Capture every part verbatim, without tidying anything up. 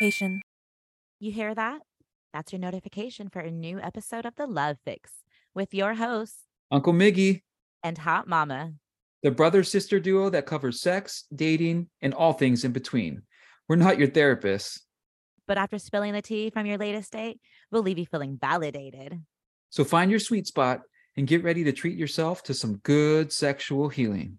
notification. You hear that? That's your notification for a new episode of The Love Fix with your hosts, Uncle Miggy and Hot Mama, the brother-sister duo that covers sex, dating, and all things in between. We're not your therapists, but after spilling the tea from your latest date, we'll leave you feeling validated. So find your sweet spot and get ready to treat yourself to some good sexual healing.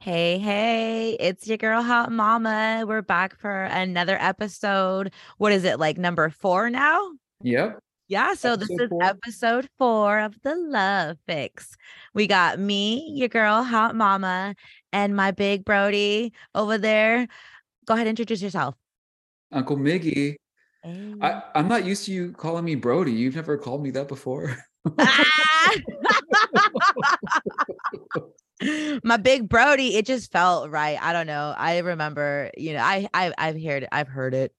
Hey, hey, it's your girl, Hot Mama. We're back for another episode. What is it, like number four now? Yep. Yeah, so episode this is four. episode four of The Love Fix. We got me, your girl, Hot Mama, and my big Brody over there. Go ahead and introduce yourself. Uncle Miggy. Hey. I, I'm not used to you calling me Brody. You've never called me that before. Ah! My big Brody, it just felt right. I don't know. I remember, you know, I, I I've heard it. I've heard it.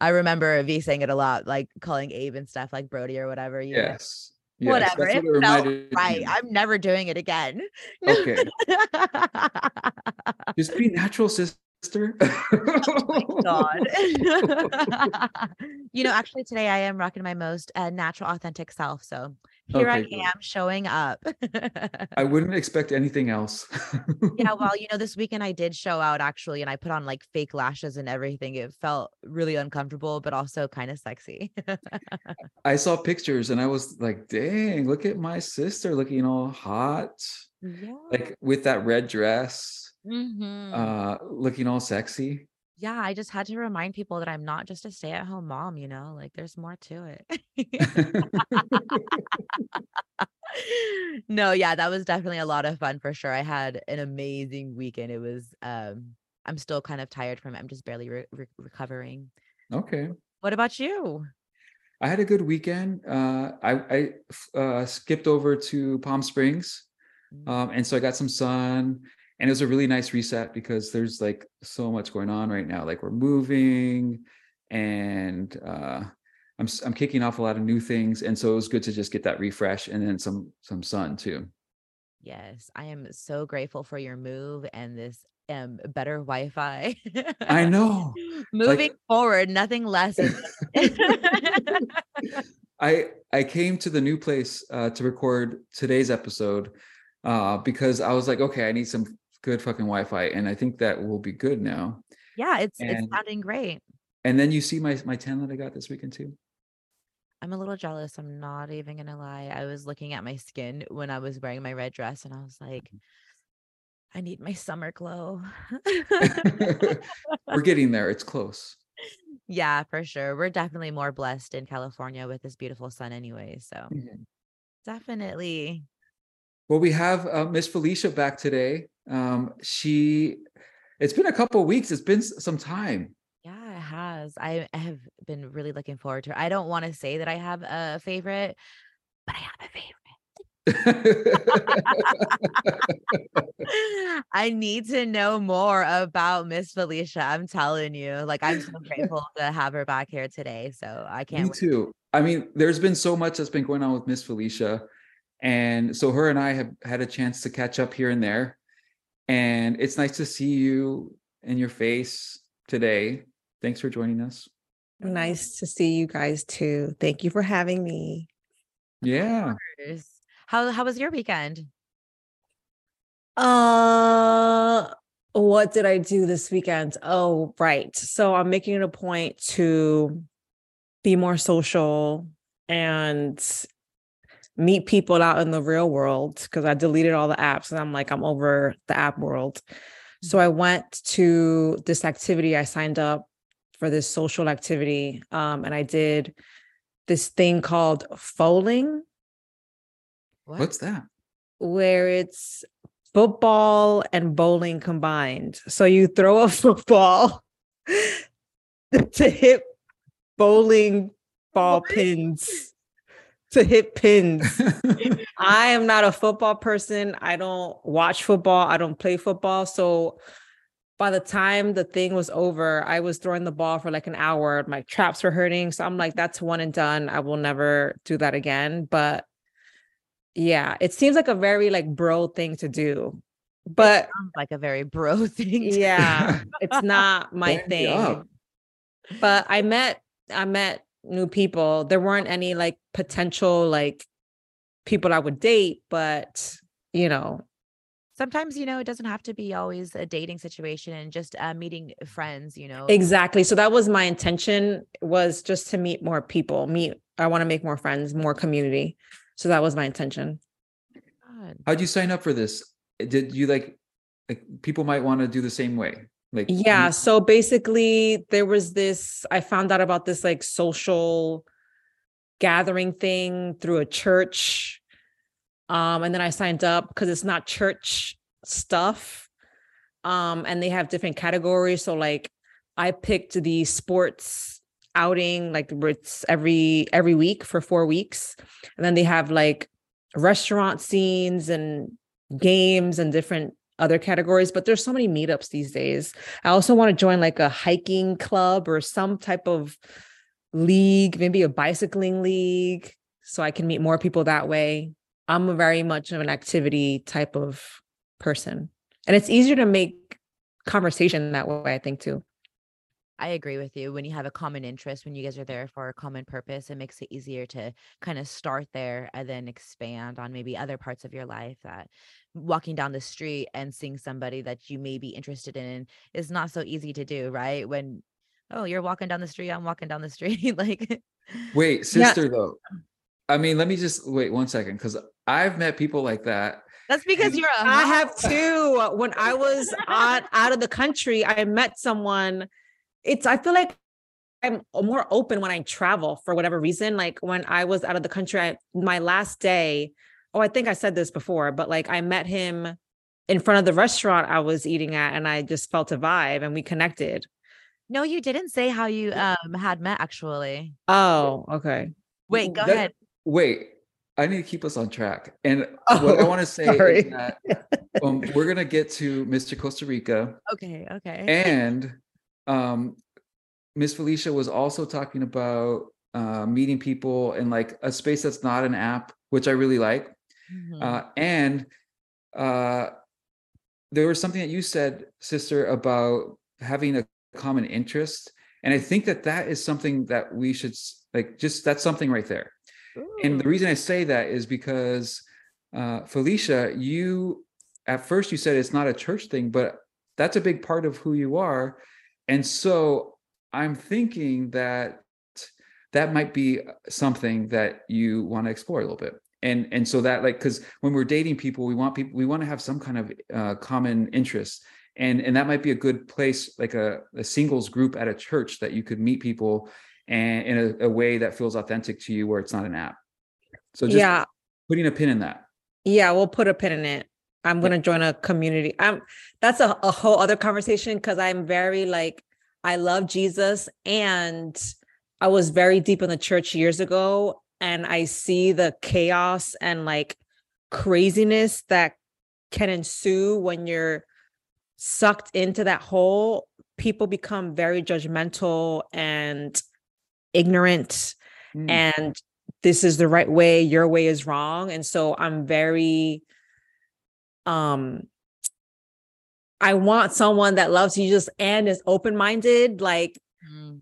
I remember V saying it a lot, like calling Abe and stuff like Brody or whatever. You yes. yes. Whatever. It, what it felt right. You. I'm never doing it again. Okay. Just be natural, sister. Oh my God. You know, actually today I am rocking my most uh, natural, authentic self. So Here okay, I am cool. showing up. I wouldn't expect anything else. Yeah, well, you know, this weekend I did show out actually, and I put on like fake lashes and everything. It felt really uncomfortable, but also kind of sexy. I saw pictures and I was like, dang, look at my sister looking all hot. Yeah. Like with that red dress, mm-hmm. uh, looking all sexy. Yeah, I just had to remind people that I'm not just a stay-at-home mom, you know, like there's more to it. No, yeah, that was definitely a lot of fun for sure. I had an amazing weekend. It was, um, I'm still kind of tired from it. I'm just barely re- re- recovering. Okay. What about you? I had a good weekend. Uh, I, I uh, skipped over to Palm Springs, um, and so I got some sun. And it was a really nice reset because there's like so much going on right now. Like we're moving and uh, I'm I'm kicking off a lot of new things. And so it was good to just get that refresh and then some some sun too. Yes, I am so grateful for your move and this um, better Wi-Fi. I know. Moving like, forward, nothing less. I I came to the new place uh, to record today's episode uh, because I was like, okay, I need some good fucking Wi-Fi. And I think that will be good now. Yeah. It's, and, it's sounding great. And then you see my, my ten that I got this weekend too. I'm a little jealous. I'm not even going to lie. I was looking at my skin when I was wearing my red dress and I was like, I need my summer glow. We're getting there. It's close. Yeah, for sure. We're definitely more blessed in California with this beautiful sun anyway. So mm-hmm. definitely. Well, we have uh, Miz Felicia back today. Um, she, it's been a couple of weeks. It's been some time. Yeah, it has. I, I have been really looking forward to her. I don't want to say that I have a favorite, but I have a favorite. I need to know more about Miz Felicia. I'm telling you, like, I'm so grateful to have her back here today. So I can't. Me wait. too. I mean, there's been so much that's been going on with Miz Felicia. And so her and I have had a chance to catch up here and there. And it's nice to see you in your face today. Thanks for joining us. Nice to see you guys too. Thank you for having me. Yeah. How how was your weekend? Uh, what did I do this weekend? Oh, right. So I'm making it a point to be more social and meet people out in the real world because I deleted all the apps and I'm like, I'm over the app world. So I went to this activity. I signed up for this social activity um, and I did this thing called foaling. What? What's that? Where it's football and bowling combined. So you throw a football to hit bowling ball what? pins. To hit pins. I am not a football person. I don't watch football. I don't play football. So by the time the thing was over, I was throwing the ball for like an hour. My traps were hurting. So I'm like, that's one and done. I will never do that again. But yeah, it seems like a very like bro thing to do. But it sounds like a very bro thing. Yeah, it's not my thing. But I met, I met new people. There weren't any like potential, like people I would date, but you know, sometimes, you know, it doesn't have to be always a dating situation and just uh, meeting friends, you know? Exactly. So that was my intention, was just to meet more people, meet, I want to make more friends, more community. So that was my intention. God. How'd you sign up for this? Did you like, like people might want to do the same way? Like, yeah. You- so basically there was this, I found out about this like social gathering thing through a church. Um, and then I signed up because it's not church stuff. Um, and they have different categories. So like I picked the sports outing, like it's every, every week for four weeks. And then they have like restaurant scenes and games and different other categories, but there's so many meetups these days. I also want to join like a hiking club or some type of league, maybe a bicycling league, so I can meet more people that way. I'm very much of an activity type of person. And it's easier to make conversation that way, I think, too. I agree with you. When you have a common interest, when you guys are there for a common purpose, it makes it easier to kind of start there and then expand on maybe other parts of your life. That walking down the street and seeing somebody that you may be interested in is not so easy to do, right? When, oh, you're walking down the street, I'm walking down the street. Like, wait, sister, yeah. though. I mean, let me just wait one second, because I've met people like that. That's because you're a- I have too. When I was on, out of the country, I met someone. It's, I feel like I'm more open when I travel for whatever reason. Like when I was out of the country, I, my last day, oh, I think I said this before, but like I met him in front of the restaurant I was eating at, and I just felt a vibe and we connected. No, you didn't say how you um had met, actually. Oh, okay. Wait, go that- ahead. Wait, I need to keep us on track. And oh, what I want to say sorry. is that um, we're going to get to Mister Costa Rica. Okay, okay. And um, Miz Felicia was also talking about uh, meeting people in like a space that's not an app, which I really like. Mm-hmm. Uh, and uh, there was something that you said, sister, about having a common interest. And I think that that is something that we should like, just that's something right there. Ooh. And the reason I say that is because, uh, Felicia, you, at first you said it's not a church thing, but that's a big part of who you are. And so I'm thinking that that might be something that you want to explore a little bit. And, and so that like, cause when we're dating people, we want people, we want to have some kind of uh, common interest. And, and that might be a good place, like a, a singles group at a church that you could meet people and in a, a way that feels authentic to you, where it's not an app. So just yeah. putting a pin in that. Yeah, we'll put a pin in it. I'm going to yeah. join a community. I'm, that's a, a whole other conversation, because I'm very like, I love Jesus, and I was very deep in the church years ago, and I see the chaos and like craziness that can ensue when you're sucked into that hole. People become very judgmental and ignorant, mm. and this is the right way, your way is wrong. And so I'm very um I want someone that loves you just and is open-minded, like mm.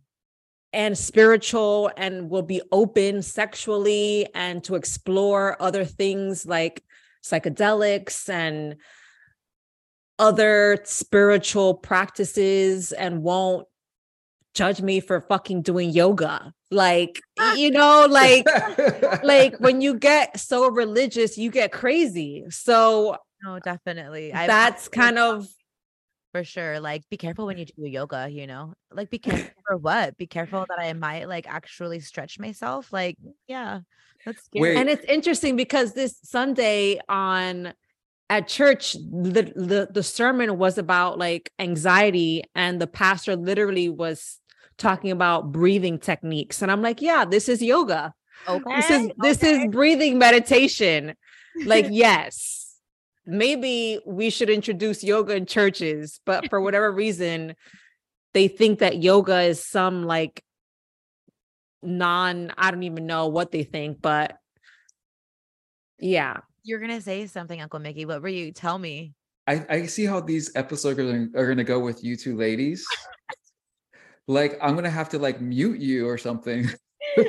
and spiritual, and will be open sexually and to explore other things like psychedelics and other spiritual practices, and won't judge me for fucking doing yoga. Like, you know, like, like when you get so religious, you get crazy. So no, definitely. I, that's kind of for sure. Like, be careful when you do yoga, you know, like be careful for what, be careful that I might like actually stretch myself. Like, yeah, that's scary. Wait. And it's interesting because this Sunday on at church, the, the, the sermon was about like anxiety, and the pastor literally was talking about breathing techniques. And I'm like, yeah, this is yoga. Okay. This is, this okay. is breathing meditation. Like, yes, maybe we should introduce yoga in churches, but for whatever reason, they think that yoga is some like non, I don't even know what they think, but yeah. You're going to say something, Uncle Miggy. What were you? Tell me. I, I see how these episodes are, are going to go with you two ladies. like, I'm going to have to like mute you or something.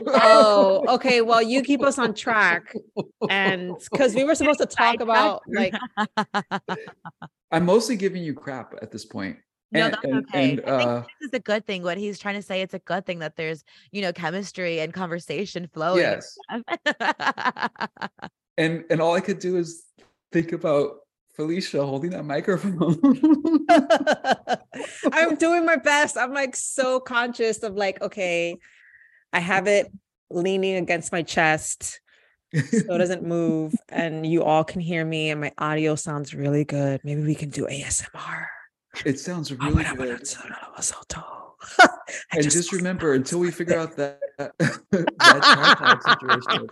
Oh, okay. Well, you keep us on track. And because we were supposed to talk about like. I'm mostly giving you crap at this point. No, and, that's and, okay. And, uh, I think this is a good thing. What he's trying to say, it's a good thing that there's, you know, chemistry and conversation flowing. Yes. and and all I could do is think about Felicia holding that microphone. I'm doing my best. I'm like so conscious of like, okay, I have it leaning against my chest so it doesn't move, and you all can hear me, and my audio sounds really good. Maybe we can do A S M R. It sounds really oh, good. And just, just remember, until we figure out that, that tripod situation,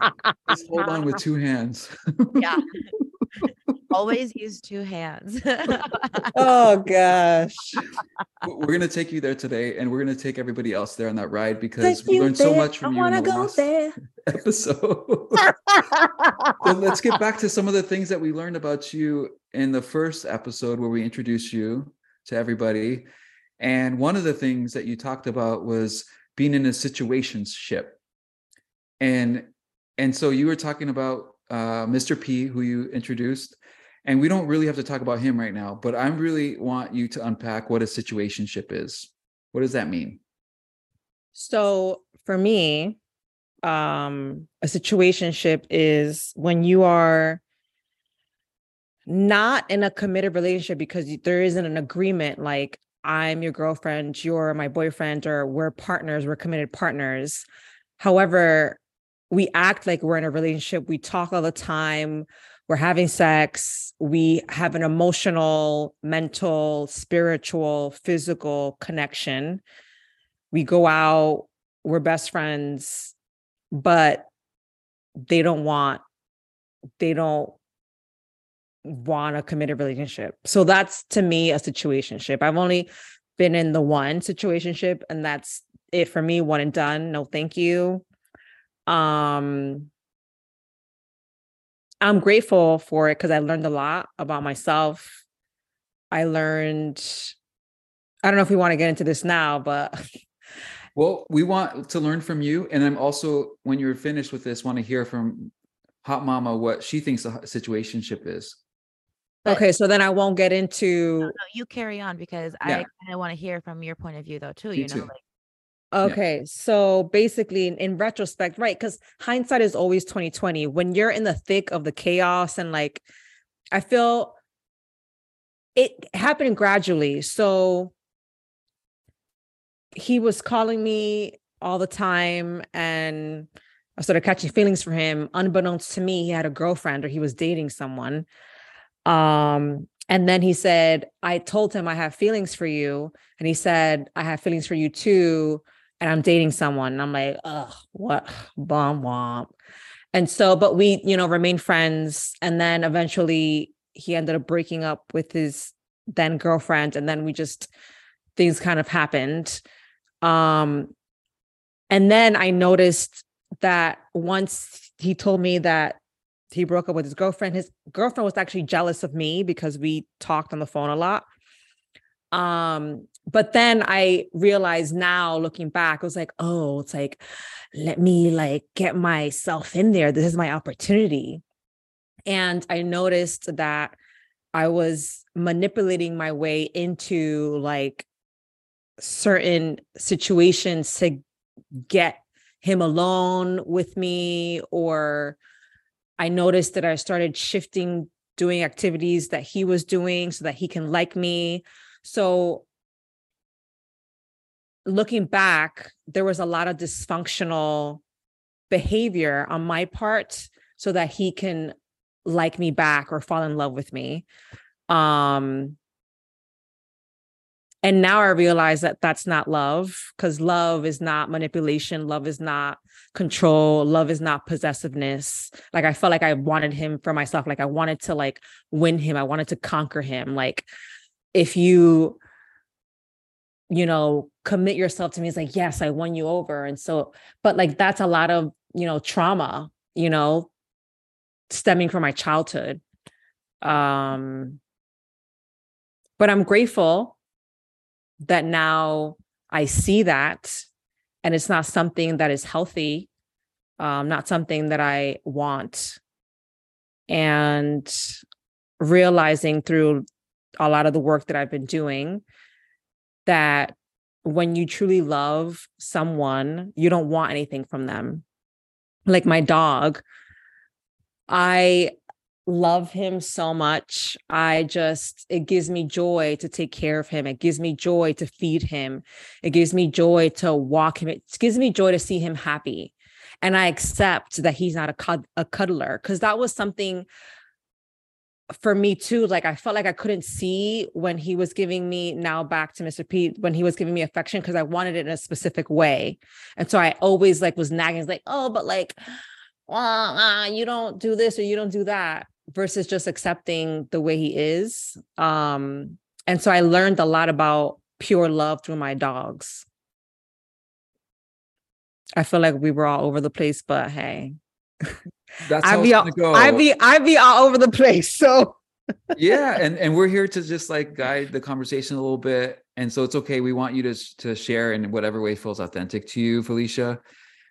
just hold on with two hands. Yeah. Always use two hands. Oh, gosh. We're going to take you there today, and we're going to take everybody else there on that ride, because take we learned there. so much from I you in the go last there. episode. So let's get back to some of the things that we learned about you in the first episode where we introduced you to everybody. And one of the things that you talked about was being in a situationship. And, and so you were talking about uh, Mister P, who you introduced. And we don't really have to talk about him right now, but I really want you to unpack what a situationship is. What does that mean? So for me, um, a situationship is when you are not in a committed relationship because there isn't an agreement, like I'm your girlfriend, you're my boyfriend, or we're partners, we're committed partners. However, we act like we're in a relationship. We talk all the time. We're having sex. We have an emotional, mental, spiritual, physical connection. We go out, we're best friends, but they don't want, they don't want a committed relationship. So that's, to me, a situationship. I've only been in the one situationship, and that's it for me. One and done. No, thank you. Um, I'm grateful for it because I learned a lot about myself. I learned, I don't know if we want to get into this now, but. Well, we want to learn from you. And I'm also, when you're finished with this, want to hear from Hot Mama what she thinks a situationship is. Okay. So then I won't get into. No, no, you carry on because yeah. I kind of want to hear from your point of view though, too, Me you know, too. like. Okay. Yeah. So basically in, in retrospect, right. Cause hindsight is always twenty twenty when you're in the thick of the chaos, and like, I feel it happened gradually. So he was calling me all the time and I started catching feelings for him. Unbeknownst to me, he had a girlfriend or he was dating someone. Um, And then he said, I told him I have feelings for you. And he said, I have feelings for you too. And I'm dating someone. And I'm like, oh, what? Bomb womp. And so, but we, you know, remained friends. And then eventually he ended up breaking up with his then girlfriend. And then we just, things kind of happened. Um, and then I noticed that once he told me that he broke up with his girlfriend, his girlfriend was actually jealous of me because we talked on the phone a lot. Um, but then I realized now looking back, I was like, oh, it's like, let me like get myself in there. This is my opportunity. And I noticed that I was manipulating my way into like certain situations to get him alone with me, or I noticed that I started shifting, doing activities that he was doing so that he can like me. So looking back, there was a lot of dysfunctional behavior on my part so that he can like me back or fall in love with me. Um, and now I realize that that's not love, because love is not manipulation. Love is not control. Love is not possessiveness. Like I felt like I wanted him for myself. Like I wanted to like win him. I wanted to conquer him. Like if you, you know, commit yourself to me, it's like, yes, I won you over. And so, but like, that's a lot of, you know, trauma, you know, stemming from my childhood. Um, but I'm grateful that now I see that, and it's not something that is healthy, um, not something that I want. And realizing through a lot of the work that I've been doing that when you truly love someone, you don't want anything from them. Like my dog, I love him so much. I just, it gives me joy to take care of him. It gives me joy to feed him. It gives me joy to walk him. It gives me joy to see him happy. And I accept that he's not a, cud- a cuddler, because that was something for me too. Like I felt like I couldn't see when he was giving me, now back to Mister Pete, when he was giving me affection, because I wanted it in a specific way. And so I always like was nagging, like, oh, but like, uh, you don't do this or you don't do that, versus just accepting the way he is. Um, and so I learned a lot about pure love through my dogs. I feel like we were all over the place, but hey, that's I'd be, go. I'd be, I'd be all over the place. So yeah. And, and we're here to just like guide the conversation a little bit. And so it's okay. We want you to, to share in whatever way feels authentic to you, Felicia.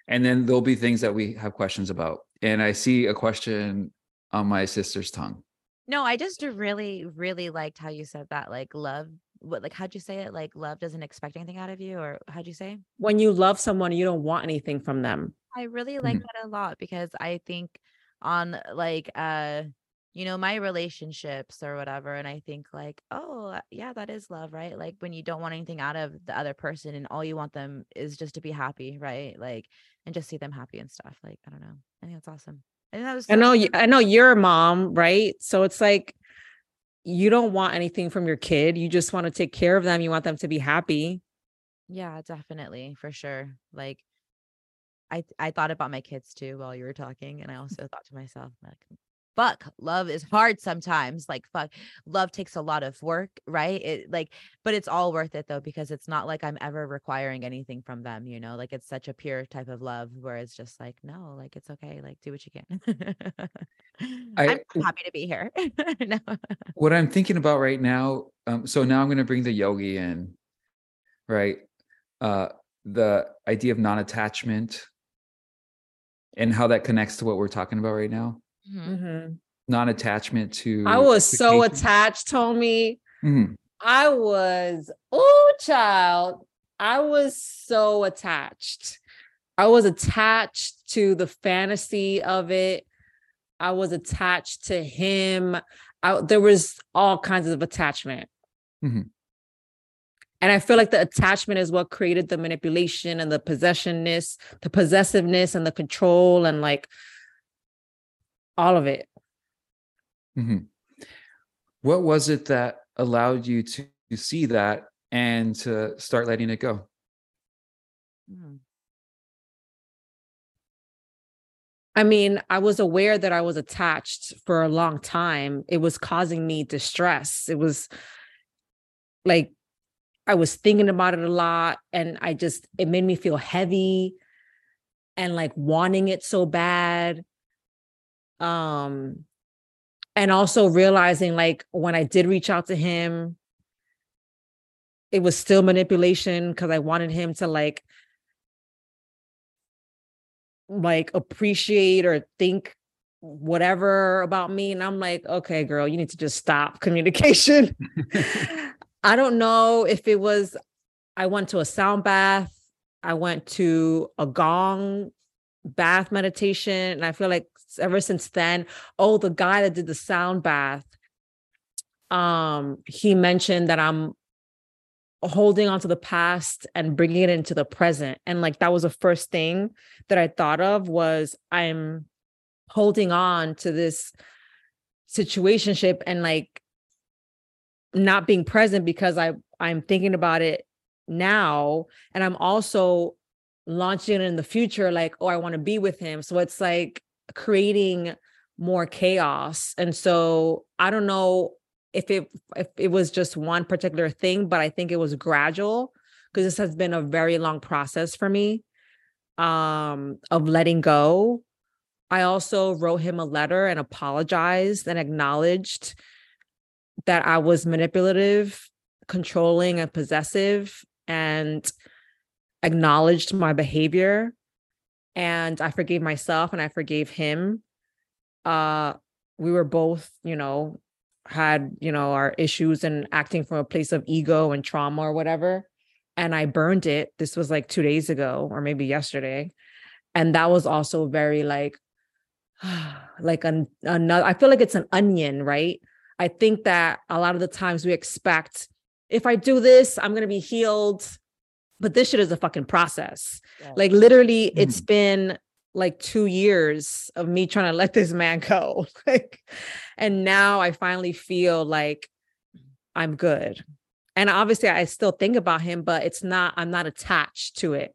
And then there'll be things that we have questions about. And I see a question on my sister's tongue. No, I just really, really liked how you said that. Like love, what, like, how'd you say it? Like love doesn't expect anything out of you, or how'd you say? When you love someone, you don't want anything from them. I really like mm-hmm. that a lot, because I think on like, uh, you know, my relationships or whatever. And I think like, oh yeah, that is love, right? Like when you don't want anything out of the other person and all you want them is just to be happy. Right. Like, and just see them happy and stuff. Like, I don't know. I think that's awesome. I think that was so- I know, I know you're a mom, right? So it's like, you don't want anything from your kid. You just want to take care of them. You want them to be happy. Yeah, definitely. For sure. Like I, I thought about my kids too, while you were talking. And I also thought to myself, like, fuck, love is hard sometimes. Like, fuck, love takes a lot of work, right? It like, but it's all worth it though, because it's not like I'm ever requiring anything from them, you know, like it's such a pure type of love where it's just like, no, like, it's okay. Like do what you can. I, I'm so happy to be here. No. What I'm thinking about right now. Um, so now I'm going to bring the yogi in, right? Uh, the idea of non-attachment and how that connects to what we're talking about right now. Mm-hmm. Non-attachment to I was so attached, Tommy. Mm-hmm. I was oh child I was so attached I was attached to the fantasy of it. I was attached to him. I, there was all kinds of attachment. Mm-hmm. And I feel like the attachment is what created the manipulation and the possessionness, the possessiveness and the control and like all of it. Mm-hmm. What was it that allowed you to see that and to start letting it go? I mean, I was aware that I was attached for a long time. It was causing me distress. It was like, I was thinking about it a lot, and I just, it made me feel heavy and like wanting it so bad. Um, and also realizing like when I did reach out to him, it was still manipulation, because I wanted him to like, like appreciate or think whatever about me. And I'm like, okay, girl, you need to just stop communication. I don't know if it was, I went to a sound bath. I went to a gong bath meditation. And I feel like ever since then, oh, the guy that did the sound bath, um, he mentioned that I'm holding on to the past and bringing it into the present. And like, that was the first thing that I thought of, was I'm holding on to this situationship and like not being present, because I, I'm thinking about it now. And I'm also launching it in the future. Like, oh, I want to be with him. So it's like creating more chaos. And so I don't know if it, if it was just one particular thing, but I think it was gradual, because this has been a very long process for me, um, of letting go. I also wrote him a letter and apologized and acknowledged that I was manipulative, controlling, and possessive. And acknowledged my behavior, and I forgave myself and I forgave him. Uh, we were both, you know, had, you know, our issues and acting from a place of ego and trauma or whatever. And I burned it. This was like two days ago or maybe yesterday. And that was also very like, like an, another, I feel like it's an onion, right? I think that a lot of the times we expect, if I do this, I'm going to be healed. But this shit is a fucking process. Yeah. Like literally mm-hmm. it's been like two years of me trying to let this man go. Like, and now I finally feel like I'm good. And obviously I still think about him, but it's not, I'm not attached to it.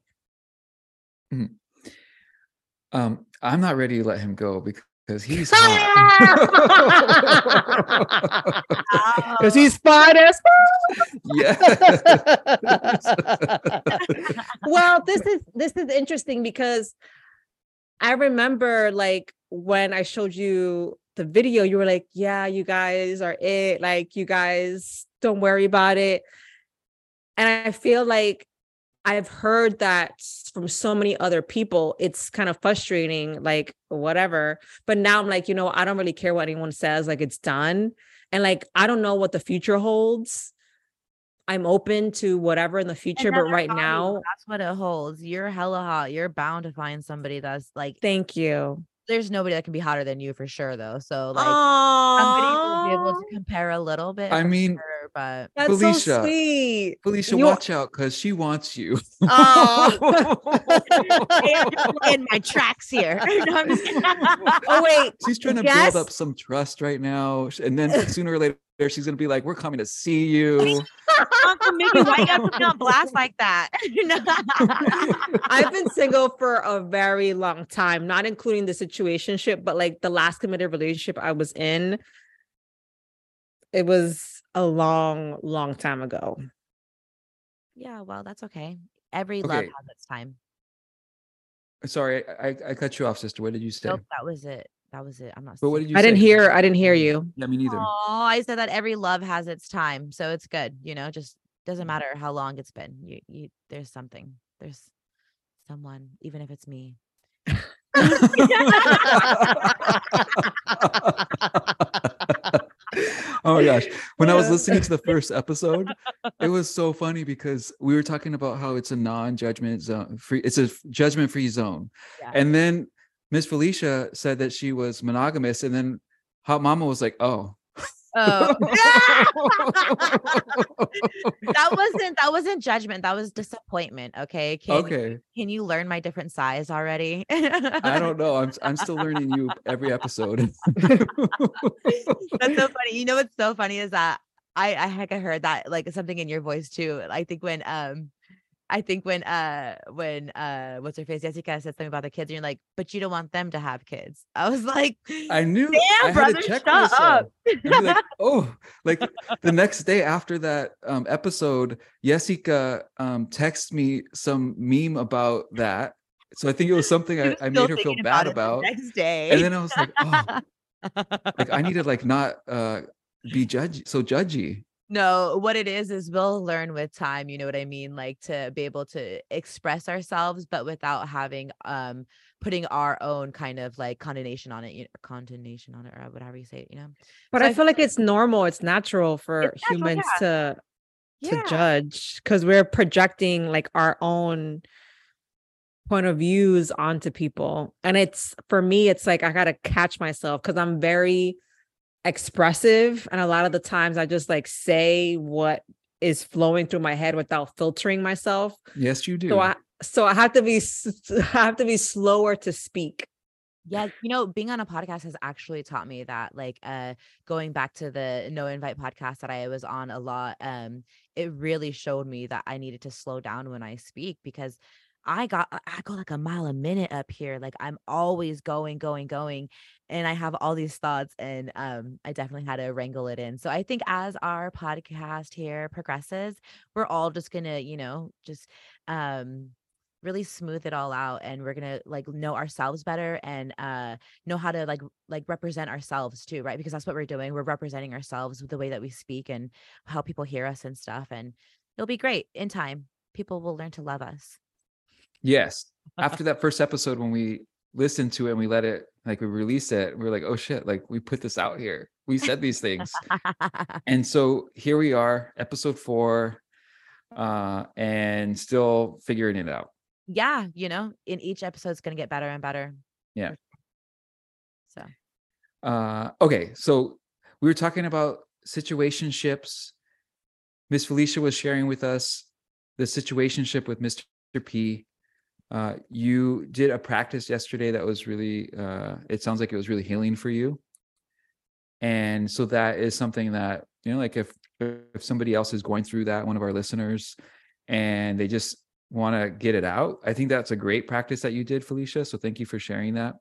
Mm-hmm. Um, I'm not ready to let him go because he's hot. Because he's fine as fuck. Yeah. Well, this is this is interesting because I remember like when I showed you the video, you were like, yeah, you guys are it. Like, you guys don't worry about it. And I feel like I've heard that from so many other people. It's kind of frustrating, like whatever. But now I'm like, you know, I don't really care what anyone says. Like it's done. And like, I don't know what the future holds. I'm open to whatever in the future. But right hobby, now, that's what it holds. You're hella hot. You're bound to find somebody that's like, thank you. There's nobody that can be hotter than you for sure though. So like aww. Somebody will be able to compare a little bit. I mean, her, but that's Felicia, so sweet. Felicia, you... watch out because she wants you. Oh, in my tracks here. No, I'm just kidding. Oh wait. She's trying to yes? build up some trust right now. And then sooner or later, she's going to be like, we're coming to see you. Uncle Miggy, why you got to put me on blast like that? I've been single for a very long time, not including the situationship, but like the last committed relationship I was in, it was a long, long time ago. Yeah, well, that's okay. Every okay. love has its time. Sorry, I, I cut you off, sister. What did you say? Nope, that was it. That was it. I'm not. But what did you I say? didn't hear. I didn't hear you. Yeah, me neither. Oh, I said that every love has its time, so it's good. You know, just doesn't matter how long it's been. You, you. There's something. There's someone, even if it's me. Oh my gosh! When I was listening to the first episode, it was so funny because we were talking about how it's a non-judgment zone. Free, it's a judgment-free zone, yeah. And then Miz Felicia said that she was monogamous, and then Hot Mama was like, "Oh, oh. that wasn't that wasn't judgment. That was disappointment." Okay, can, okay. Can you learn my different size already? I don't know. I'm I'm still learning you every episode. That's so funny. You know what's so funny is that I I heck I heard that like something in your voice too. I think when um. I think when, uh, when, uh, what's her face? Jessica said something about the kids and you're like, but you don't want them to have kids. I was like, I knew, damn, I brother, shut up. Like, oh, like the next day after that um, episode, Jessica um, texted me some meme about that. So I think it was something I, I made her feel bad about. The next day. And then I was like, oh, like I need to like not uh, be judgy, so judgy. No, what it is, is we'll learn with time. You know what I mean? Like to be able to express ourselves, but without having, um, putting our own kind of like condemnation on it, you know, condemnation on it or whatever you say it, you know, but so I, I feel like it's normal. It's natural for it's natural, humans yeah. to, to yeah. judge because we're projecting like our own point of views onto people. And it's, for me, it's like, I got to catch myself because I'm very expressive. And a lot of the times I just like say what is flowing through my head without filtering myself. Yes, you do. So I, so I have to be, I have to be slower to speak. Yeah. You know, being on a podcast has actually taught me that, like, uh, going back to the No Invite podcast that I was on a lot, um, it really showed me that I needed to slow down when I speak because I got, I go like a mile a minute up here. Like I'm always going, going, going. And I have all these thoughts and um, I definitely had to wrangle it in. So I think as our podcast here progresses, we're all just going to, you know, just um, really smooth it all out. And we're going to like know ourselves better and uh, know how to like, like represent ourselves too. Right. Because that's what we're doing. We're representing ourselves with the way that we speak and how people hear us and stuff. And it'll be great in time. People will learn to love us. Yes. After that first episode, when we listened to it and we let it, like we released it, we were like, oh shit, like we put this out here. We said these things. And so here we are, episode four, uh, and still figuring it out. Yeah. You know, in each episode, it's going to get better and better. Yeah. So, uh, okay. So we were talking about situationships. Miz Felicia was sharing with us the situationship with Mister P. Uh, you did a practice yesterday that was really, uh, it sounds like it was really healing for you. And so that is something that, you know, like if, if somebody else is going through that, one of our listeners, and they just want to get it out, I think that's a great practice that you did, Felicia. So thank you for sharing that.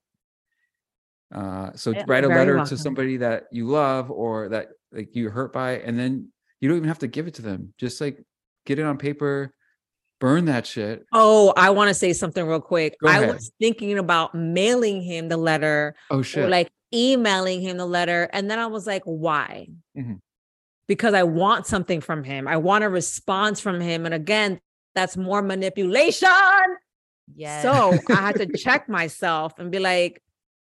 Uh, so yeah, write a letter welcome. to somebody that you love or that like you're hurt by, and then you don't even have to give it to them. Just like get it on paper, burn that shit. Oh, I want to say something real quick. Go I ahead. was thinking about mailing him the letter. Oh shit. Or like emailing him the letter. And then I was like, why? Mm-hmm. Because I want something from him. I want a response from him. And again, that's more manipulation. Yes. So I had to check myself and be like,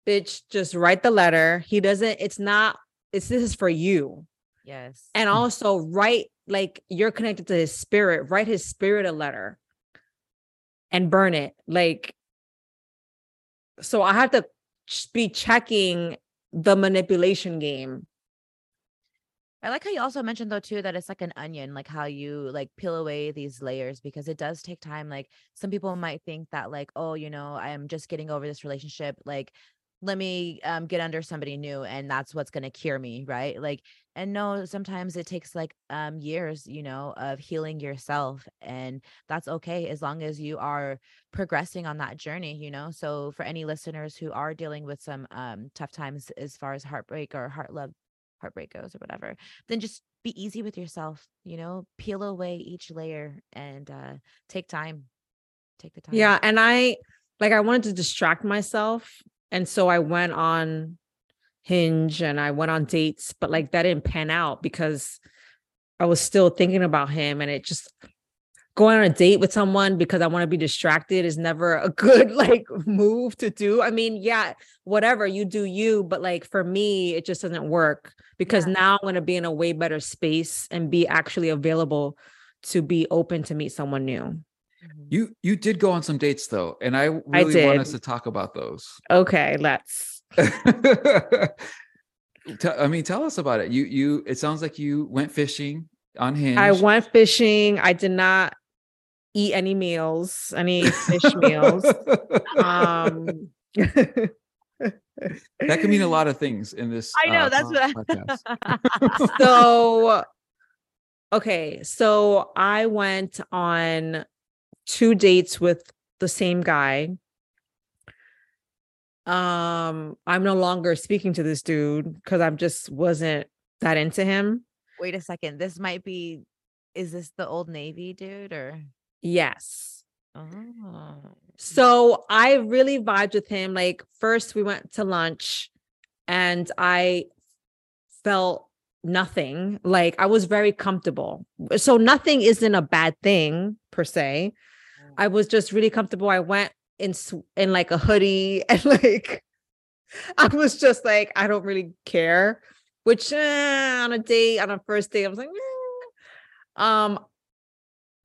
bitch, just write the letter. He doesn't, it's not, it's, this is for you. Yes. And also write, like you're connected to his spirit, write his spirit a letter and burn it. Like, so I have to be checking the manipulation game. I like how you also mentioned though too, that it's like an onion, like how you like peel away these layers, because it does take time. Like some people might think that like, oh, you know, I am just getting over this relationship. Like, let me um, get under somebody new and that's what's going to cure me. Right. Like, and no, sometimes it takes like um, years, you know, of healing yourself, and that's okay. As long as you are progressing on that journey, you know? So for any listeners who are dealing with some um, tough times as far as heartbreak or heart love, heartbreak goes or whatever, then just be easy with yourself, you know, peel away each layer and uh, take time, take the time. Yeah. And I like, I wanted to distract myself. And so I went on Hinge and I went on dates, but like that didn't pan out because I was still thinking about him, and it just going on a date with someone because I want to be distracted is never a good like move to do. I mean, yeah, whatever you do you, but like for me, it just doesn't work because yeah. now I'm going to be in a way better space and be actually available to be open to meet someone new. You you did go on some dates though, and I really I want us to talk about those. Okay, let's. I mean, tell us about it. You you. It sounds like you went fishing on Hinge. I went fishing. I did not eat any meals, any fish meals. Um, that could mean a lot of things in this. I know uh, that's podcast. what. I- so okay, so I went on two dates with the same guy. Um, I'm no longer speaking to this dude because I just wasn't that into him. Wait a second. This might be, is this the Old Navy dude or? Yes. Oh. So I really vibed with him. Like first we went to lunch and I felt nothing. Like I was very comfortable. So nothing isn't a bad thing per se. I was just really comfortable. I went in in like a hoodie and like, I was just like, I don't really care, which eh, on a date, on a first date, I was like, eh. um,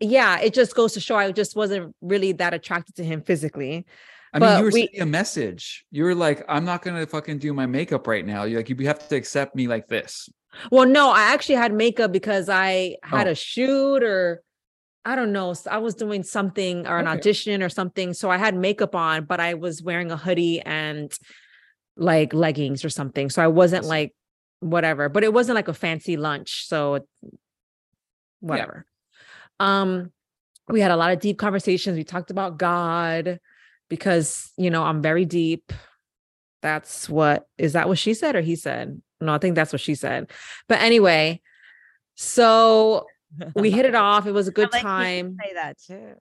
yeah, it just goes to show I just wasn't really that attracted to him physically. I but mean, you were we, sending a message. You were like, I'm not going to fucking do my makeup right now. You're like, you have to accept me like this. Well, no, I actually had makeup because I had oh. a shoot or I don't know. I was doing something or an okay. audition or something. So I had makeup on, but I was wearing a hoodie and like leggings or something. So I wasn't like whatever, but it wasn't like a fancy lunch. So whatever. Yeah. Um, we had a lot of deep conversations. We talked about God because, you know, I'm very deep. That's what, is that what she said or he said? No, I think that's what she said. But anyway, so we hit it off. It was a good like time. Say that too.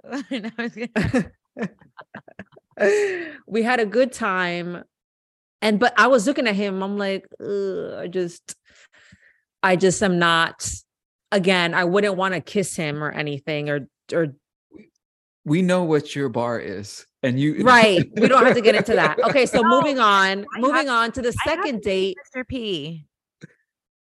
We had a good time, and but I was looking at him. I'm like, Ugh, I just, I just am not. Again, I wouldn't want to kiss him or anything, or or we know what your bar is. And you, right. We don't have to get into that. Okay. So no, moving on, I moving on to the second date. Mister P.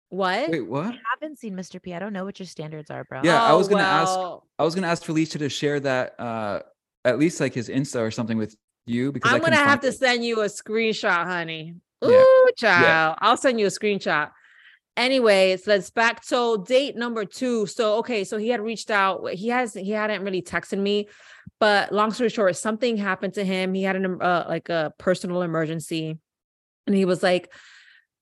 What? Wait, what? I haven't seen Mister P. I don't know what your standards are, bro. Yeah. Oh, I was going to well. ask, I was going to ask Felicia to share that, uh, at least like his Insta or something with you, because I'm going to have to send you a screenshot, honey. Ooh, yeah. child. Yeah. I'll send you a screenshot. Anyways, let's back. So date number two. So, okay. So he had reached out. He has, he hadn't really texted me, but long story short, something happened to him. He had an, uh, like a personal emergency, and he was like,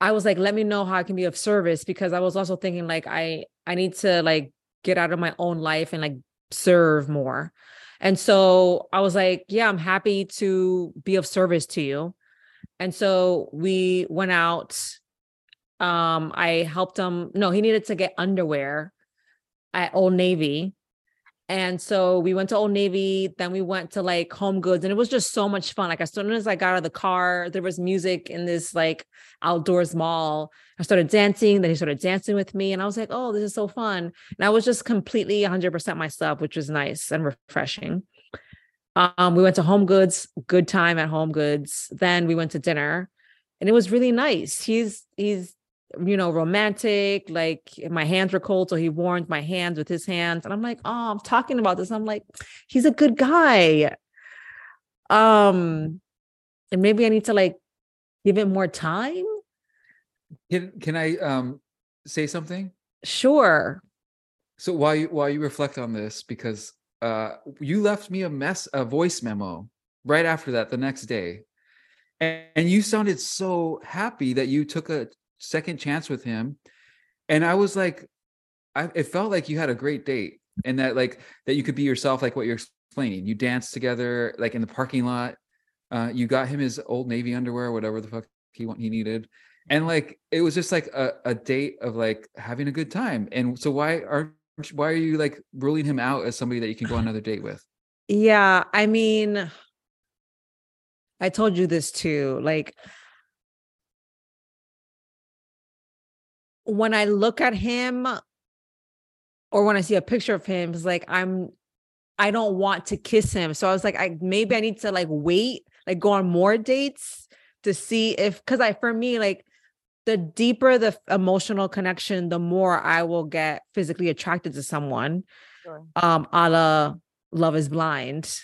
I was like, let me know how I can be of service, because I was also thinking like, I, I need to like get out of my own life and like serve more. And so I was like, yeah, I'm happy to be of service to you. And so we went out. Um, I helped him. No, he needed to get underwear at Old Navy. And so we went to Old Navy, then we went to like Home Goods, and it was just so much fun. Like as soon as I got out of the car, there was music in this like outdoors mall. I started dancing, then he started dancing with me, and I was like, oh, this is so fun. And I was just completely one hundred percent myself, which was nice and refreshing. Um, we went to Home Goods, good time at Home Goods. Then we went to dinner, and it was really nice. He's, he's, you know, romantic, like my hands were cold, so he warmed my hands with his hands. And I'm like, oh, I'm talking about this. I'm like, he's a good guy. Um, and maybe I need to like give it more time. Can can I um say something? Sure. So while you while you reflect on this, because uh you left me a mess a voice memo right after that the next day. And, and you sounded so happy that you took a second chance with him, and I was like, I it felt like you had a great date, and that like that you could be yourself, like what you're explaining. You danced together, like in the parking lot. Uh, you got him his Old Navy underwear, whatever the fuck he want he needed, and like it was just like a, a date of like having a good time. And so why are why are you like ruling him out as somebody that you can go on another date with? Yeah, I mean, I told you this too, like. When I look at him or when I see a picture of him, it's like, I'm, I don't want to kiss him. So I was like, I, maybe I need to like, wait, like go on more dates to see if, cause I, for me, like the deeper the emotional connection, the more I will get physically attracted to someone, sure. um, a la Love is Blind.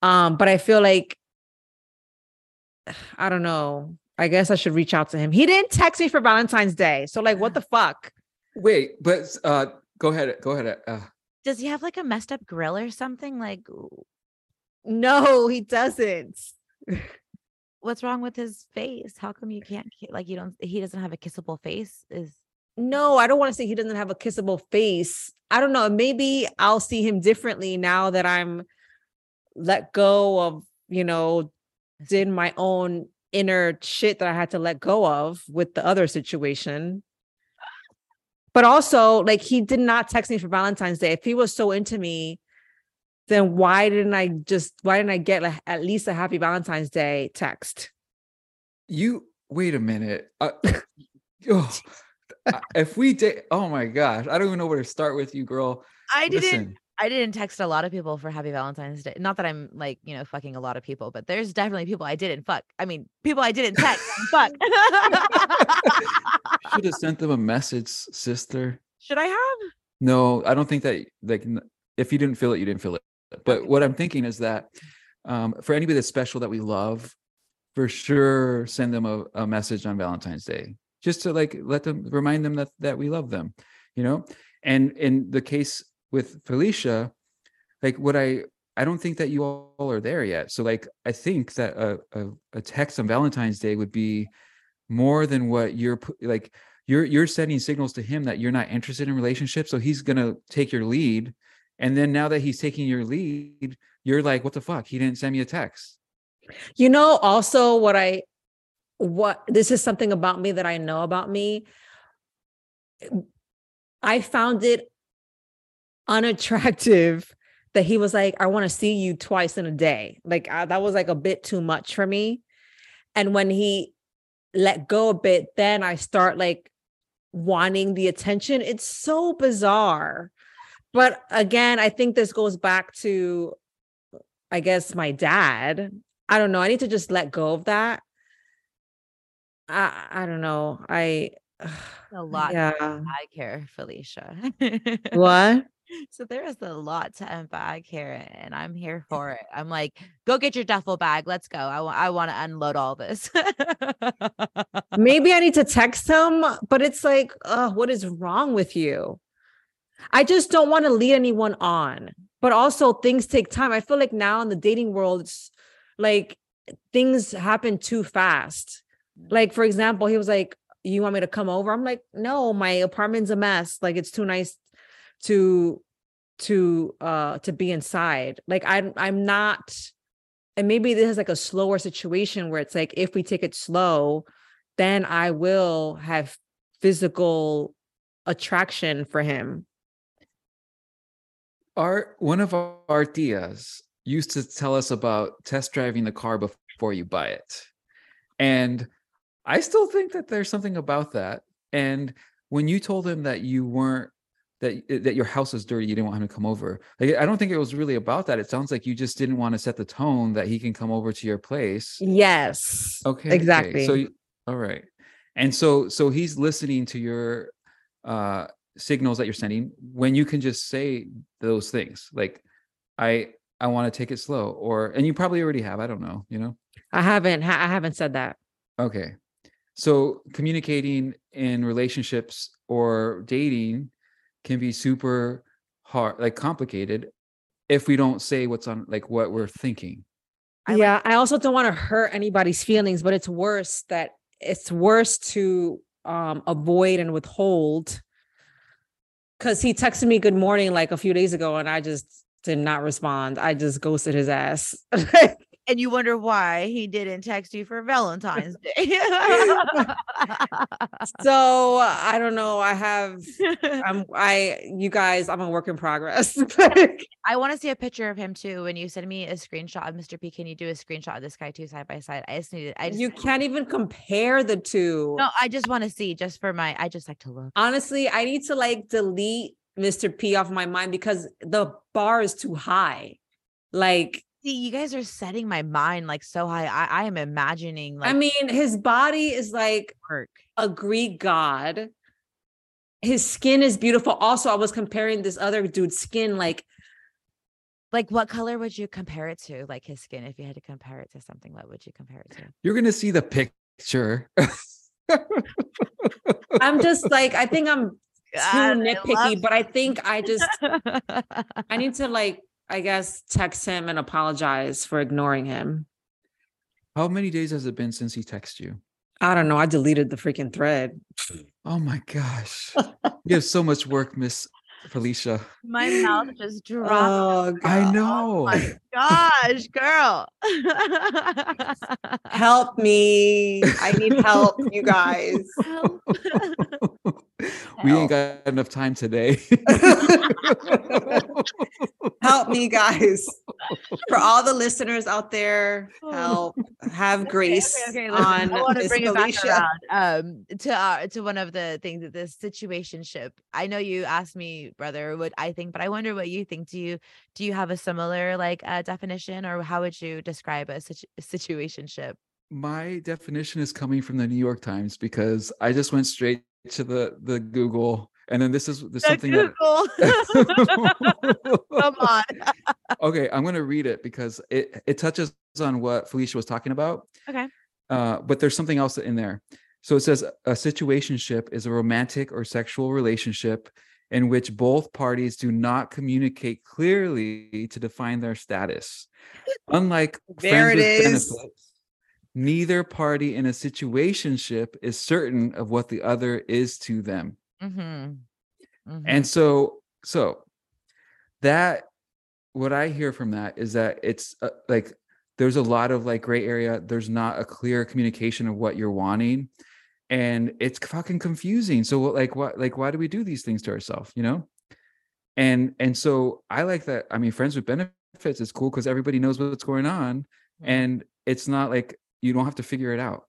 Um, but I feel like, I don't know. I guess I should reach out to him. He didn't text me for Valentine's Day. So like, what the fuck? Wait, but uh, go ahead. Go ahead. Uh. Does he have like a messed up grill or something? Like, no, he doesn't. What's wrong with his face? How come you can't like, you don't, he doesn't have a kissable face? Is No, I don't want to say he doesn't have a kissable face. I don't know. Maybe I'll see him differently now that I'm let go of, you know, did my own inner shit that I had to let go of with the other situation. But also like he did not text me for Valentine's Day. If he was so into me, then why didn't I just, why didn't I get like, at least a happy Valentine's Day text? You, wait a minute. Uh, oh, if we did, oh my gosh, I don't even know where to start with you, girl. I didn't. Listen. I didn't text a lot of people for happy Valentine's Day. Not that I'm like, you know, fucking a lot of people, but there's definitely people I didn't fuck. I mean, people I didn't text. Fuck. Should have sent them a message, sister. Should I have? No, I don't think that like if you didn't feel it, you didn't feel it. But what I'm thinking is that um, for anybody that's special that we love, for sure, send them a, a message on Valentine's Day, just to like, let them remind them that, that we love them, you know, and in the case with Felicia, like what I, I don't think that you all are there yet. So like, I think that a, a, a text on Valentine's Day would be more than what you're like, you're, you're sending signals to him that you're not interested in relationships. So he's going to take your lead. And then now that he's taking your lead, you're like, what the fuck? He didn't send me a text. You know, also what I, what, this is something about me that I know about me. I found it unattractive that he was like, I want to see you twice in a day. Like I, that was like a bit too much for me. And when he let go a bit, then I start like wanting the attention. It's so bizarre. But again, I think this goes back to I guess, my dad. I don't know. I need to just let go of that. I I don't know. I a lot yeah. to unpack here, Felicia. What? So there is a lot to unpack here, and I'm here for it. I'm like, go get your duffel bag. Let's go. I, w- I want to unload all this. Maybe I need to text him, but it's like, oh, what is wrong with you? I just don't want to lead anyone on, but also things take time. I feel like now in the dating world, it's like things happen too fast. Like, for example, he was like, you want me to come over? I'm like, no, my apartment's a mess. Like, it's too nice to, to, uh, to be inside. Like, I'm, I'm not, and maybe this is like a slower situation where it's like, if we take it slow, then I will have physical attraction for him. Our, one of our, our tias used to tell us about test driving the car before you buy it. And I still think that there's something about that. And when you told him that you weren't, that that your house was dirty, you didn't want him to come over. Like, I don't think it was really about that. It sounds like you just didn't want to set the tone that he can come over to your place. Yes. Okay. Exactly. Okay. So, you, all right. And so, so he's listening to your uh, signals that you're sending when you can just say those things. Like, I, I want to take it slow, or, and you probably already have, I don't know, you know? I haven't, I haven't said that. Okay. So communicating in relationships or dating can be super hard, like complicated, if we don't say what's on, like what we're thinking. Yeah. I, like- I also don't want to hurt anybody's feelings, but it's worse that it's worse to um, avoid and withhold. Cause he texted me good morning, like a few days ago, and I just did not respond. I just ghosted his ass. And you wonder why he didn't text you for Valentine's Day. So I don't know. I have, I'm, I, you guys, I'm a work in progress. I want to see a picture of him too. When you send me a screenshot of Mister P, can you do a screenshot of this guy too, side by side? I just need it. I just, you can't even compare the two. No, I just want to see, just for my, I just like to look. Honestly, I need to like delete Mister P off my mind because the bar is too high. Like, you guys are setting my mind like so high. I, I am imagining. Like, I mean, his body is like work. A Greek god. His skin is beautiful. Also, I was comparing this other dude's skin. Like, like what color would you compare it to? Like his skin, if you had to compare it to something, what would you compare it to? You're going to see the picture. I'm just like, I think I'm too I nitpicky, love- but I think I just, I need to like, I guess, text him and apologize for ignoring him. How many days has it been since he texted you? I don't know. I deleted the freaking thread. Oh my gosh. You have so much work, Miss Felicia. My mouth just dropped. Oh, I know. Oh my gosh, girl. Help me. I need help, you guys. Help. We ain't got enough time today. Help me, guys. For all the listeners out there, help. Have grace okay, okay, okay, on I want to bring Felicia. It back around um, to, uh, to one of the things that this situationship. I know you asked me, brother, what I think, but I wonder what you think. Do you do you have a similar like uh, definition, or how would you describe a situ- situationship? My definition is coming from the New York Times because I just went straight to the the Google, and then this is this the something Google. That come on. Okay, I'm gonna read it because it it touches on what Felicia was talking about. Okay, uh, but there's something else in there. So it says a situationship is a romantic or sexual relationship in which both parties do not communicate clearly to define their status. Unlike there friends it with is. Benefits, neither party in a situationship is certain of what the other is to them. Mm-hmm. Mm-hmm. And so, so that what I hear from that is that it's uh, like, there's a lot of like gray area. There's not a clear communication of what you're wanting, and it's fucking confusing. So like, what, like, why do we do these things to ourselves, you know? And, and so I like that. I mean, friends with benefits is cool because everybody knows what's going on, mm-hmm. and it's not like, you don't have to figure it out.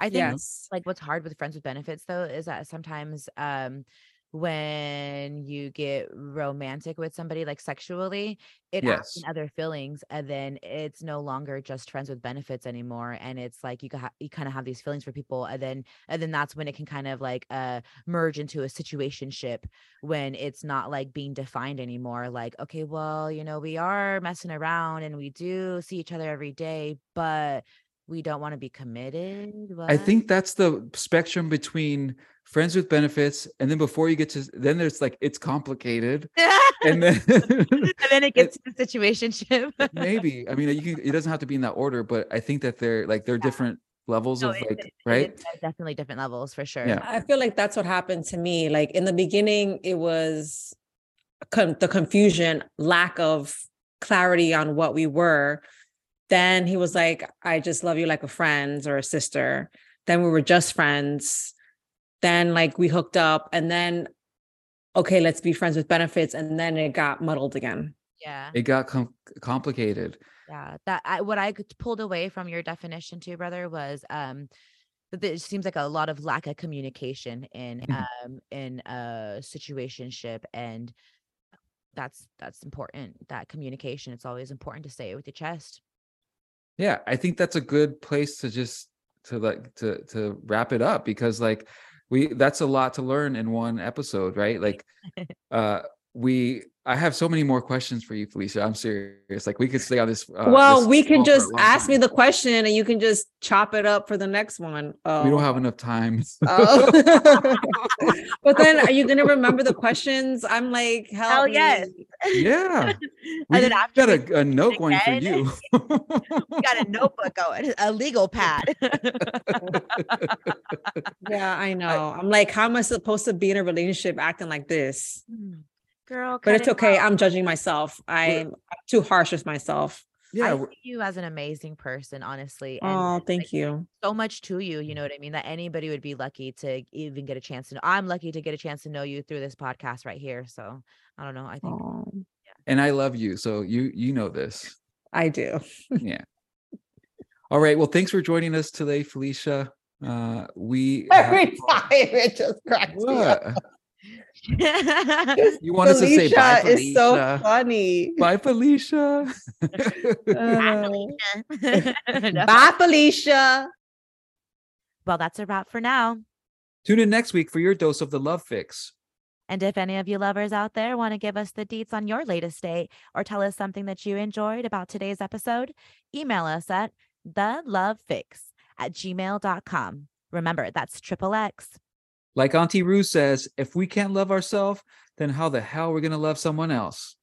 I think yes. Like what's hard with friends with benefits though, is that sometimes um, when you get romantic with somebody, like sexually, it yes. adds in other feelings, and then it's no longer just friends with benefits anymore. And it's like you ha- you kind of have these feelings for people, and then and then that's when it can kind of like uh merge into a situationship, when it's not like being defined anymore. Like, okay, well, you know, we are messing around and we do see each other every day, but we don't want to be committed. What? I think that's the spectrum between friends with benefits. And then before you get to, then there's like, it's complicated. and, then, and then it gets it, to the situationship. Maybe. I mean, you can, it doesn't have to be in that order, but I think that they're like, they're yeah. different levels no, of it, like, it, right? It, definitely different levels for sure. Yeah. I feel like that's what happened to me. Like in the beginning, it was con- the confusion, lack of clarity on what we were. Then he was like, I just love you like a friend or a sister. Then we were just friends. Then like we hooked up, and then, okay, let's be friends with benefits. And then it got muddled again. Yeah. It got com- complicated. Yeah. That I, what I pulled away from your definition too, brother, was, um, it seems like a lot of lack of communication in, mm-hmm. um, in a situationship, and that's, that's important. That communication, it's always important to say it with your chest. Yeah, I think that's a good place to just to like to to wrap it up, because like we that's a lot to learn in one episode, right? Like uh we I have so many more questions for you, Felicia. I'm serious. Like we could stay on this. Uh, well, this we can just ask me the question and you can just chop it up for the next one. Oh. We don't have enough time. Oh. But then are you going to remember the questions? I'm like, hell, hell yes. Yeah. We and then after got a, a note going for you. We got a notebook going, a legal pad. Yeah, I know. I, I'm like, how am I supposed to be in a relationship acting like this? Girl, but it's okay. It I'm judging myself. I'm too harsh with myself. Yeah. I see you as an amazing person, honestly. And oh, thank like, you. So much to you. You know what I mean? That anybody would be lucky to even get a chance to know. I'm lucky to get a chance to know you through this podcast right here. So I don't know. I think. Yeah. And I love you. So you, you know this. I do. Yeah. All right. Well, thanks for joining us today, Felicia. Uh, we. Every have- time it just cracks me up. You want us to say bye, Felicia? It's so funny. Bye, Felicia. uh, Bye, Felicia. Well, that's a wrap for now. Tune in next week for your dose of the Love Fix. And if any of you lovers out there want to give us the deets on your latest date or tell us something that you enjoyed about today's episode, email us at the love fix at gmail dot com. Remember, that's triple X. Like Auntie Rue says, if we can't love ourselves, then how the hell are we going to love someone else?